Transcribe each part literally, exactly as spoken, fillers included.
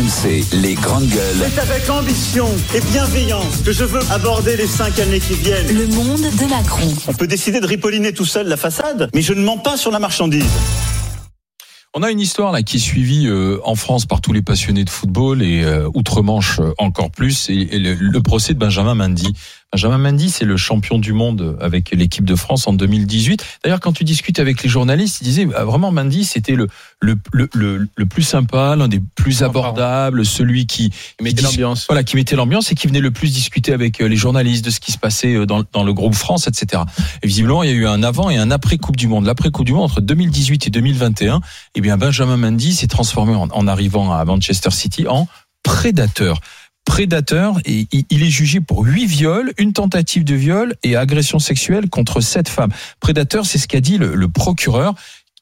R M C, les grandes gueules. C'est avec ambition et bienveillance que je veux aborder les cinq années qui viennent. Le monde de Macron. On peut décider de ripolliner tout seul la façade, mais je ne mens pas sur la marchandise. On a une histoire là qui est suivie euh, en France par tous les passionnés de football et euh, outre-Manche euh, encore plus. Et, et le, le procès de Benjamin Mendy. Benjamin Mendy, c'est le champion du monde avec l'équipe de France en deux mille dix-huit. D'ailleurs, quand tu discutes avec les journalistes, ils disaient ah, vraiment Mendy, c'était le le le le, le plus sympa, l'un des plus abordables, celui qui, qui mettait l'ambiance. Voilà, qui mettait l'ambiance et qui venait le plus discuter avec les journalistes de ce qui se passait dans dans le groupe France, et cetera. Et visiblement, il y a eu un avant et un après Coupe du Monde. L'après Coupe du Monde entre deux mille dix-huit et deux mille vingt et un. Eh bien, Benjamin Mendy s'est transformé en, en arrivant à Manchester City en prédateur. Prédateur, et il est jugé pour huit viols, une tentative de viol et agression sexuelle contre sept femmes. Prédateur, c'est ce qu'a dit le, le procureur.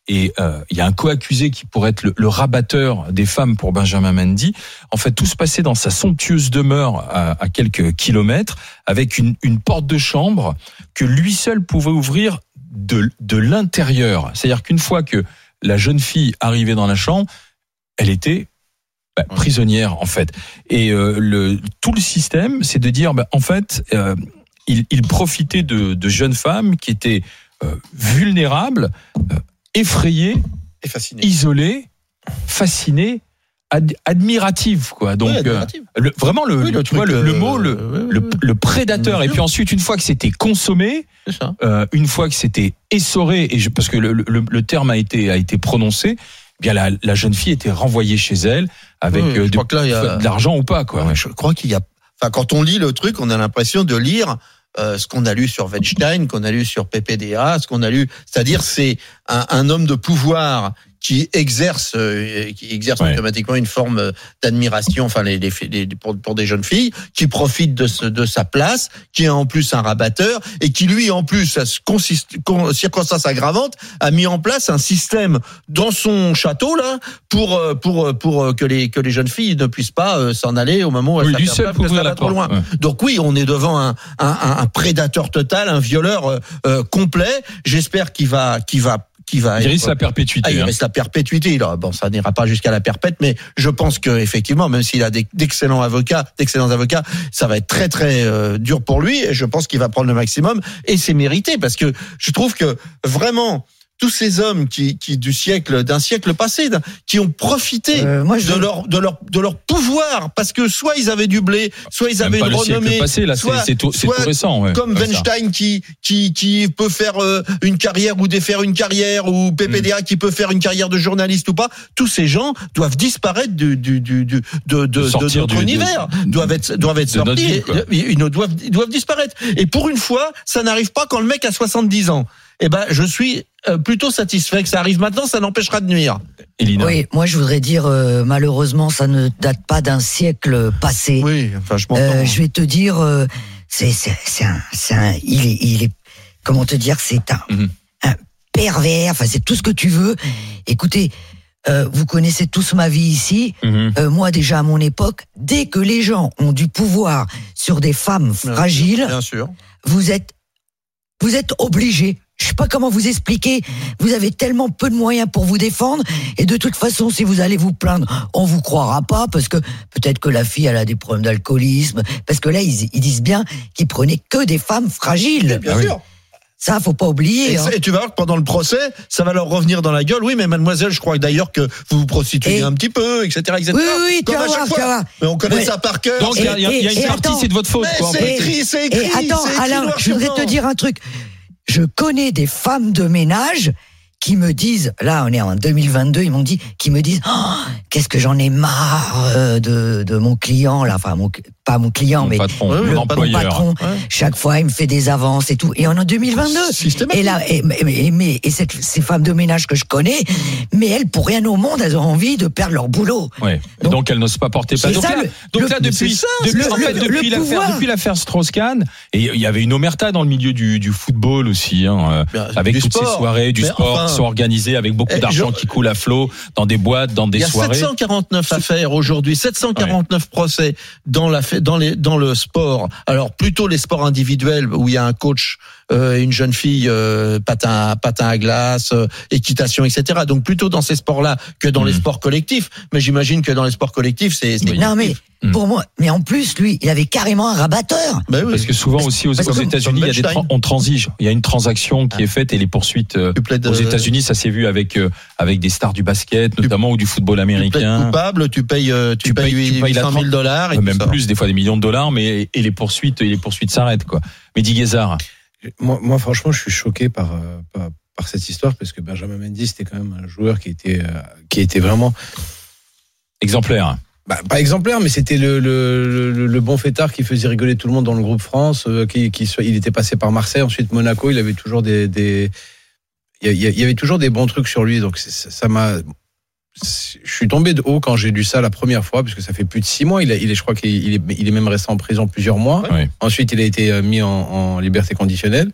Et euh, il y a un co-accusé qui pourrait être le, le rabatteur des femmes pour Benjamin Mendy. En fait, tout se passait dans sa somptueuse demeure à, à quelques kilomètres, avec une, une porte de chambre que lui seul pouvait ouvrir de, de l'intérieur. C'est-à-dire qu'une fois que la jeune fille arrivait dans la chambre, elle était bah, prisonnière en fait. Et euh, le, tout le système, c'est de dire, bah, en fait, euh, il, il profitait de, de jeunes femmes qui étaient euh, vulnérables, euh, effrayées, et fascinées. Isolées, fascinées, ad, admiratives quoi. Donc oui, admirative. euh, le, vraiment le, oui, le tu vois le, euh, le mot le, euh, le, le, le prédateur. Et puis ensuite, une fois que c'était consommé, euh, une fois que c'était essoré, et je, parce que le, le, le terme a été a été prononcé. Bien la, la jeune fille était renvoyée chez elle avec oui, euh, de, là, il y a... de l'argent ou pas quoi. Ouais, je crois qu'il y a. Enfin, quand on lit le truc, on a l'impression de lire euh, ce qu'on a lu sur Weinstein, qu'on a lu sur P P D A, ce qu'on a lu. C'est-à-dire, c'est un, un homme de pouvoir qui exerce, euh, qui exerce ouais. automatiquement une forme d'admiration. Enfin, les, les, les pour, pour des jeunes filles, qui profite de, ce, de sa place, qui est en plus un rabatteur et qui lui, en plus, à circonstance aggravante, a mis en place un système dans son château là pour pour pour que les que les jeunes filles ne puissent pas euh, s'en aller au moment où elles oui, savent qu'elles sont trop loin. Ouais. Donc oui, on est devant un un, un, un prédateur total, un violeur euh, euh, complet. J'espère qu'il va qu'il va Qui va il risque être... la perpétuité. Ah, il risque hein. la perpétuité. Là. Bon, ça n'ira pas jusqu'à la perpète, mais je pense que effectivement, même s'il a d'excellents avocats, d'excellents avocats, ça va être très très euh, dur pour lui. Et je pense qu'il va prendre le maximum et c'est mérité parce que je trouve que vraiment. Tous ces hommes qui, qui du siècle, d'un siècle passé, qui ont profité euh, moi, de veux... leur, de leur, de leur pouvoir, parce que soit ils avaient du blé, soit ils avaient une renommée, passé, là, soit, c'est tout, c'est soit tout récent, ouais, comme Weinstein ça. qui, qui, qui peut faire une carrière ou défaire une carrière, ou P P D A mmh. qui peut faire une carrière de journaliste ou pas. Tous ces gens doivent disparaître du, du, du, du de, de, de, de notre du, univers, de, doivent être, doivent être sortis, ils doivent, ils doivent disparaître. Et pour une fois, ça n'arrive pas quand le mec a soixante-dix ans. Eh ben, je suis plutôt satisfait que ça arrive maintenant, ça n'empêchera de nuire. Elina. Oui, moi je voudrais dire, euh, malheureusement, ça ne date pas d'un siècle passé. Oui, enfin, je m'entends. Euh, je vais te dire, euh, c'est, c'est, c'est un, c'est un, il est, il est, comment te dire, c'est un, mm-hmm. un pervers. Enfin, c'est tout ce que tu veux. Écoutez, euh, vous connaissez tous ma vie ici. Mm-hmm. Euh, moi, déjà à mon époque, dès que les gens ont du pouvoir sur des femmes fragiles, bien sûr, vous êtes, vous êtes obligés. Je sais pas comment vous expliquer. Vous avez tellement peu de moyens pour vous défendre. Et de toute façon, si vous allez vous plaindre, on vous croira pas parce que peut-être que la fille, elle a des problèmes d'alcoolisme. Parce que là, ils, ils disent bien qu'ils prenaient que des femmes fragiles. Bien sûr. Ça, faut pas oublier. Et, ça, hein. Et tu vas voir que pendant le procès, ça va leur revenir dans la gueule. Oui, mais mademoiselle, je crois que d'ailleurs que vous vous prostituez et... un petit peu, et cetera, et cetera. Oui, oui, tu vas voir, tu vas voir. Mais on connaît ouais. ça par cœur. Donc, il y a, y a, y a une partie, c'est de votre faute. Quoi, c'est écrit, c'est écrit. Et attends, c'est écrit, Alain, noir, je voudrais te dire un truc. Je connais des femmes de ménage qui me disent, là on est en deux mille vingt-deux, ils m'ont dit, qui me disent, oh, qu'est-ce que j'en ai marre de de mon client là, enfin mon, pas mon client, mon mais patron, le mon patron. Ouais. Chaque fois il me fait des avances et tout. Et on est en deux mille vingt-deux. Et là, et, et, et, et cette, ces femmes de ménage que je connais, mais elles pour rien au monde, elles ont envie de perdre leur boulot. Ouais. Donc, donc elles n'osent pas porter plainte. Donc, donc là, depuis, ça, depuis, le, en fait, le, depuis, le l'affaire, depuis l'affaire Strauss-Kahn, et il y avait une omerta dans le milieu du, du football aussi, hein, bah, avec toutes sport, ces soirées du sport. Enfin, sont organisés avec beaucoup et d'argent je... qui coule à flot dans des boîtes, dans des soirées. Il y a sept cent quarante-neuf affaires aujourd'hui, sept cent quarante-neuf ouais. procès dans la dans les dans le sport. Alors plutôt les sports individuels où il y a un coach euh, une jeune fille euh, patin patin à glace, euh, équitation, et cetera. Donc plutôt dans ces sports-là que dans mmh. les sports collectifs. Mais j'imagine que dans les sports collectifs, c'est, c'est oui. non mais mmh. pour moi. Mais en plus, lui, il avait carrément un rabatteur. Ben oui. Parce que souvent aussi aux, aux États-Unis, il y a des tra- on transige. Il y a une transaction qui ah. est faite et les poursuites euh, aux États-Unis, ça s'est vu avec euh, avec des stars du basket, tu, notamment ou du football américain. Tu plaides coupable, tu payes euh, tu, tu payes, payes tu huit cent mille dollars, et même plus, des fois des millions de dollars, mais et les poursuites, et les poursuites s'arrêtent quoi. Mais Mehdi Guézard. Moi, moi, franchement, je suis choqué par, par par cette histoire parce que Benjamin Mendy, c'était quand même un joueur qui était qui était vraiment exemplaire. Bah, pas exemplaire, mais c'était le, le, le, le bon fêtard qui faisait rigoler tout le monde dans le groupe France. Euh, qui, qui, il était passé par Marseille, ensuite Monaco. Il avait toujours des, des il y avait toujours des bons trucs sur lui. Donc ça, ça m'a, je suis tombé de haut quand j'ai lu ça la première fois, parce que ça fait plus de six mois. Il, a, il est, je crois qu'il est, il est même resté en prison plusieurs mois. Oui. Ensuite, il a été mis en, en liberté conditionnelle.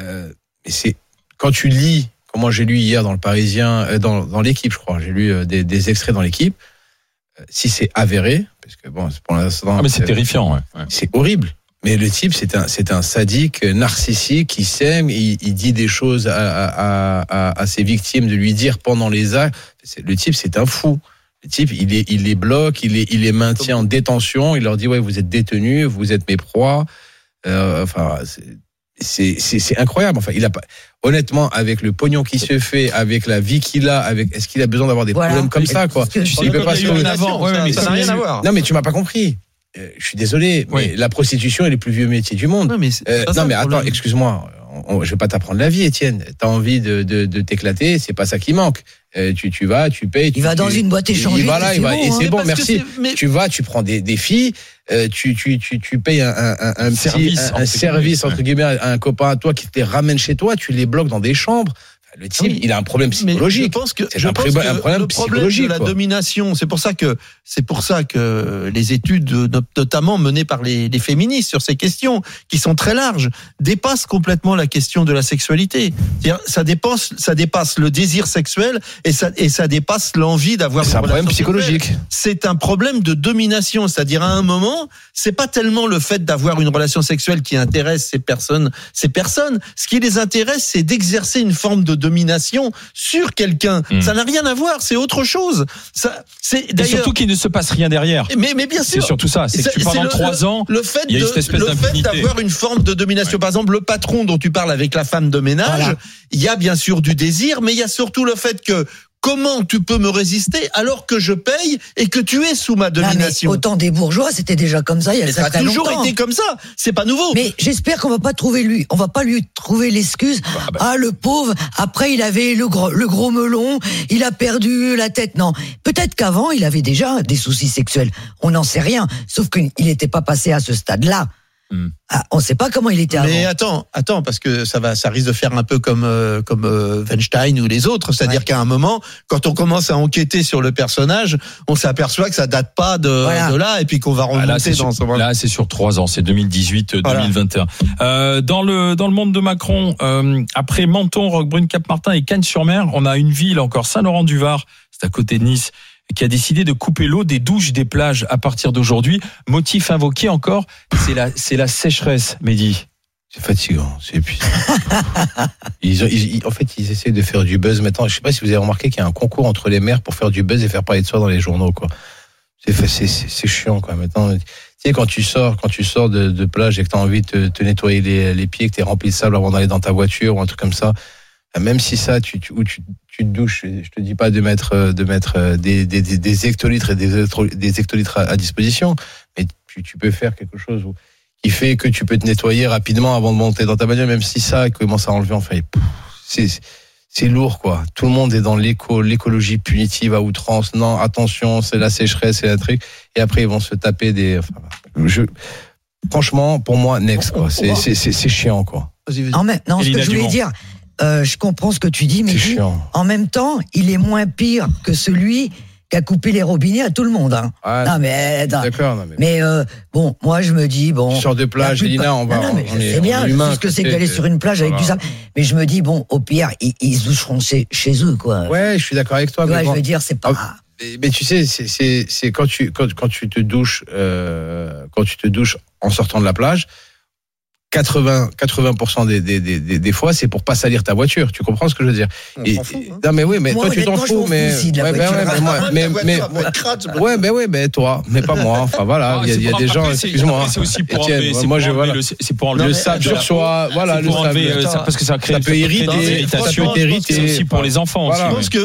Euh, et c'est quand tu lis, comme moi j'ai lu hier dans le Parisien, dans, dans l'équipe, je crois, j'ai lu des, des extraits dans l'équipe. Si c'est avéré, parce que bon, c'est pour l'instant. Ah mais c'est euh, terrifiant, ouais. ouais. C'est horrible. Mais le type, c'est un, c'est un sadique narcissique qui s'aime. Il, il dit des choses à, à, à, à ses victimes de lui dire pendant les actes. C'est, le type, c'est un fou. Le type, il les, il les bloque, il les, il les maintient en détention. Il leur dit ouais, vous êtes détenus, vous êtes mes proies. Euh, enfin, c'est, c'est, c'est, c'est incroyable. Enfin, il a pas. Honnêtement, avec le pognon qui se fait, avec la vie qu'il a, avec, est-ce qu'il a besoin d'avoir des voilà. problèmes comme et ça, quoi? Tu sais, il peut pas se trouver avant. Ouais, ça, mais ça n'a rien tu... à voir. Non, mais tu m'as pas compris. Euh, je suis désolé, oui. mais la prostitution est le plus vieux métier du monde. Non, mais, euh, non, mais attends, excuse-moi. On, on, je vais pas t'apprendre la vie, Étienne. T'as envie de, de, de t'éclater, c'est pas ça qui manque. Euh, tu, tu vas, tu payes. Tu, il va dans tu, une boîte échangée. Il va là, il va, et c'est bon, merci. Tu vas, tu prends des, des filles. Euh, tu, tu, tu, tu payes un, un, un service, petit, un, un service entre guillemets à un copain à toi qui te les ramène chez toi, tu les bloques dans des chambres. Le type, oui, il a un problème psychologique. Je pense que, c'est je un, pense pré- que un problème le problème de la quoi. domination, c'est pour ça que c'est pour ça que les études, notamment menées par les, les féministes sur ces questions, qui sont très larges, dépassent complètement la question de la sexualité. C'est-à-dire, ça dépasse, ça dépasse le désir sexuel et ça et ça dépasse l'envie d'avoir. C'est une un problème psychologique. Sexuelle. C'est un problème de domination, c'est-à-dire à un moment, c'est pas tellement le fait d'avoir une relation sexuelle qui intéresse ces personnes, ces personnes. Ce qui les intéresse, c'est d'exercer une forme de domination sur quelqu'un. Mmh. Ça n'a rien à voir, c'est autre chose. Ça, c'est d'ailleurs. Et surtout qu'il ne se passe rien derrière. Mais, mais bien sûr. C'est surtout ça. C'est, c'est que tu parles en trois ans. Le fait, il y a une espèce de, le fait d'avoir une forme de domination. Ouais. Par exemple, le patron dont tu parles avec la femme de ménage, voilà. Il y a bien sûr du désir, mais il y a surtout le fait que comment tu peux me résister alors que je paye et que tu es sous ma domination? Au temps des bourgeois, c'était déjà comme ça. Il y a mais ça a toujours longtemps. été comme ça. C'est pas nouveau. Mais j'espère qu'on va pas trouver lui. On va pas lui trouver l'excuse. Ah, bah. ah le pauvre. Après, il avait le gros, le gros melon. Il a perdu la tête. Non. Peut-être qu'avant, il avait déjà des soucis sexuels. On n'en sait rien. Sauf qu'il n'était pas passé à ce stade-là. Hum. Ah, on ne sait pas comment il était avant. Mais attends, attends, parce que ça va, ça risque de faire un peu comme euh, comme euh, Weinstein ou les autres, c'est-à-dire ouais. qu'à un moment, quand on commence à enquêter sur le personnage, on s'aperçoit que ça date pas de, voilà. de là, et puis qu'on va remonter là, c'est dans. Sur, ce là, c'est sur trois ans, c'est deux mille dix-huit, voilà. deux mille vingt et un. Euh, dans le dans le monde de Macron, euh, après Menton, Roquebrune-Cap-Martin et Cagnes-sur-Mer, on a une ville encore, Saint-Laurent-du-Var, c'est à côté de Nice, qui a décidé de couper l'eau des douches des plages à partir d'aujourd'hui. Motif invoqué encore, c'est la, c'est la sécheresse, Mehdi. C'est fatigant, c'est épuisant. ils, ils, ils, en fait, ils essaient de faire du buzz maintenant. Je ne sais pas si vous avez remarqué qu'il y a un concours entre les maires pour faire du buzz et faire parler de soi dans les journaux, quoi. C'est, c'est, c'est, c'est chiant, quoi. Maintenant, tu sais, quand tu sors, quand tu sors de, de plage et que tu as envie de te, te nettoyer les, les pieds, que tu es rempli de sable avant d'aller dans ta voiture ou un truc comme ça, même si ça, tu, tu, ou tu, tu te douches, je te dis pas de mettre, de mettre des, des, des, des hectolitres et des, des hectolitres à, à disposition, mais tu, tu peux faire quelque chose où, qui fait que tu peux te nettoyer rapidement avant de monter dans ta bagnole, même si ça commence à enlever, enfin, pff, c'est, c'est lourd, quoi. Tout le monde est dans l'éco, l'écologie punitive à outrance. Non, attention, c'est la sécheresse, c'est la truc. Et après, ils vont se taper des, enfin, je, franchement, pour moi, next, quoi. C'est, c'est, c'est, c'est chiant, quoi. Non, mais, non, ce que je voulais dire, Euh, je comprends ce que tu dis, mais tu, en même temps, il est moins pire que celui qui a coupé les robinets à tout le monde. Hein. Ouais, non, mais, d'accord, non, mais, mais euh, bon, moi je me dis bon. Tu sors de plage, Lina, on va. Non, non, mais on je est, sais bien, humain, ce que c'est qu'aller sur une plage voilà. avec du sable. Mais je me dis bon, au pire, ils, ils doucheront chez, chez eux, quoi. Ouais, je suis d'accord avec toi. Ouais, mais bon, je veux dire, c'est pas. Mais, mais tu sais, c'est, c'est, c'est quand tu, quand, quand tu te douches, euh, quand tu te douches en sortant de la plage. quatre-vingts pour cent des, des, des, des fois, c'est pour pas salir ta voiture. Tu comprends ce que je veux dire? Et, fous, hein. Non, mais oui, mais moi, toi, tu t'en fous, mais. Ouais, ben ouais, mais moi, mais, mais, ouais, ben ouais, ben toi, mais pas moi. Enfin, voilà, il ah, y a, y a des gens, excuse-moi. C'est aussi pour enlever, c'est pour enlever le sable sur soi. Voilà, le sable. Parce que ça crée, ça peut irriter, ça peut irriter. C'est aussi pour les enfants. Je pense que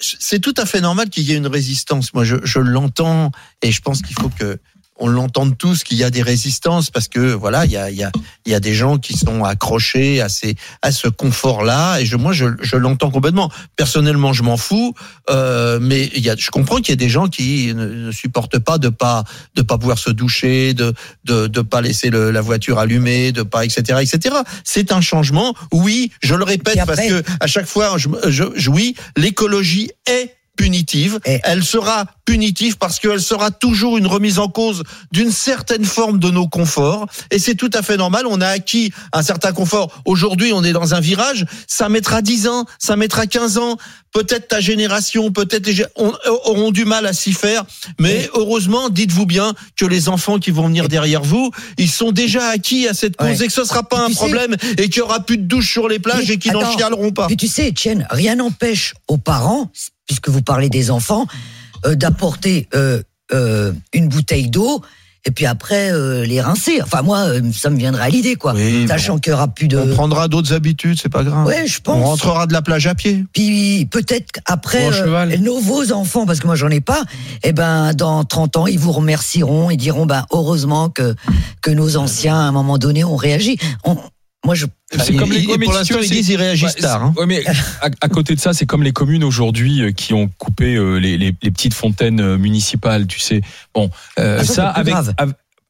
c'est tout à fait normal qu'il y ait une résistance. Moi, je l'entends et je pense qu'il faut que, on l'entend tous qu'il y a des résistances parce que voilà, il y a il y a il y a des gens qui sont accrochés à ces à ce confort-là et je moi je je l'entends complètement. Personnellement, je m'en fous euh mais il y a je comprends qu'il y a des gens qui ne, ne supportent pas de pas de pas pouvoir se doucher, de de de pas laisser le, la voiture allumée, de pas et cetera et cetera. C'est un changement. Oui, je le répète après, parce que à chaque fois je je, je oui, l'écologie est punitive, et elle sera punitive parce qu'elle sera toujours une remise en cause d'une certaine forme de nos conforts et c'est tout à fait normal, on a acquis un certain confort, aujourd'hui on est dans un virage, ça mettra dix ans, ça mettra quinze ans, peut-être ta génération, peut-être les... on, auront du mal à s'y faire, mais oui. Heureusement, dites-vous bien que les enfants qui vont venir derrière vous, ils sont déjà acquis à cette cause ouais. et que ce ne sera pas un sais... problème et qu'il n'y aura plus de douche sur les plages mais, et qu'ils attends, n'en chialeront pas. Mais tu sais Etienne, rien n'empêche aux parents, puisque vous parlez des enfants, euh, d'apporter euh, euh, une bouteille d'eau et puis après euh, les rincer. Enfin moi, euh, ça me viendrait à l'idée quoi. Oui, sachant bon, qu'il y aura plus de. On prendra d'autres habitudes, c'est pas grave. Ouais, je pense. On rentrera de la plage à pied. Puis peut-être après euh, nos vos enfants, parce que moi j'en ai pas. Et eh ben dans trente ans, ils vous remercieront et diront ben heureusement que que nos anciens à un moment donné ont réagi. On, Moi, je... c'est et comme les communes. Pour l'instant, ils disent ils réagissent tard. Hein. Ouais, mais à, à côté de ça, c'est comme les communes aujourd'hui qui ont coupé euh, les, les, les petites fontaines municipales. Tu sais, bon, euh, ah, ça, ça avec.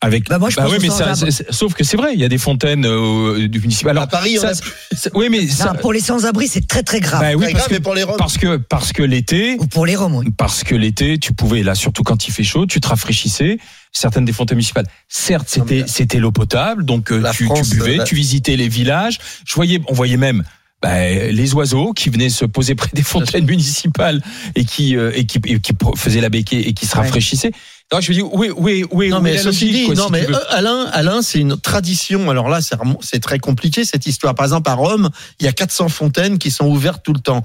Avec, bah moi je bah pense oui, mais ça, c'est, c'est, sauf que c'est vrai, il y a des fontaines euh, du municipal. Alors, à Paris, ça, on a... ça, oui, mais ça... non, pour les sans-abri, c'est très très grave. Bah oui, très parce, grave que, pour les parce que parce que l'été, ou pour les Roms, oui. parce que l'été, tu pouvais là, surtout quand il fait chaud, tu te rafraîchissais. Certaines des fontaines municipales, certes, c'était c'était l'eau potable, donc tu, France, tu buvais, la... tu visitais les villages. Je voyais, on voyait même. Bah, les oiseaux qui venaient se poser près des fontaines municipales et qui euh, et qui, et qui faisaient la béquée et qui se rafraîchissaient. Non, je me dis oui oui oui. Non mais ceci dit, non mais Alain Alain c'est une tradition. Alors là c'est c'est très compliqué cette histoire. Par exemple à Rome il y a quatre cents fontaines qui sont ouvertes tout le temps.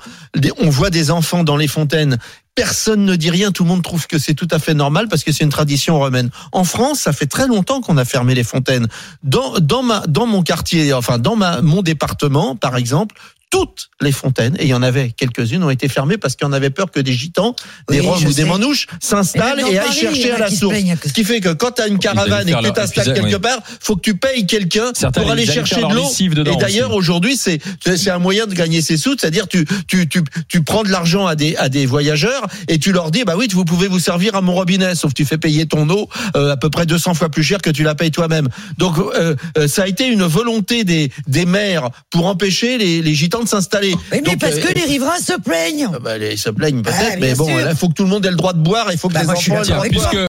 On voit des enfants dans les fontaines. Personne ne dit rien, tout le monde trouve que c'est tout à fait normal parce que c'est une tradition romaine. En France, ça fait très longtemps qu'on a fermé les fontaines. Dans, dans ma, dans mon quartier, enfin, dans ma, mon département, par exemple, toutes les fontaines, et il y en avait quelques-unes, ont été fermées parce qu'on avait peur que des gitans, oui, des roms ou sais. des manouches s'installent et, et aillent chercher à la source. Ce qui fait que quand t'as une caravane et que tu t'installes quelque oui. part, faut que tu payes quelqu'un Certains pour aller chercher de l'eau. Et d'ailleurs, aussi. aujourd'hui, c'est, c'est un moyen de gagner ses sous, c'est-à-dire tu, tu, tu, tu prends de l'argent à des, à des voyageurs et tu leur dis, bah oui, vous pouvez vous servir à mon robinet, sauf que tu fais payer ton eau euh, à peu près deux cents fois plus cher que tu la payes toi-même. Donc, euh, ça a été une volonté des, des maires pour empêcher les, les gitans de s'installer. Mais, Donc, mais parce euh, que les riverains se plaignent. Bah, ils se plaignent peut-être, ah, mais bon, il faut que tout le monde ait le droit de boire, il faut que bah, les enfants aient le droit de boire.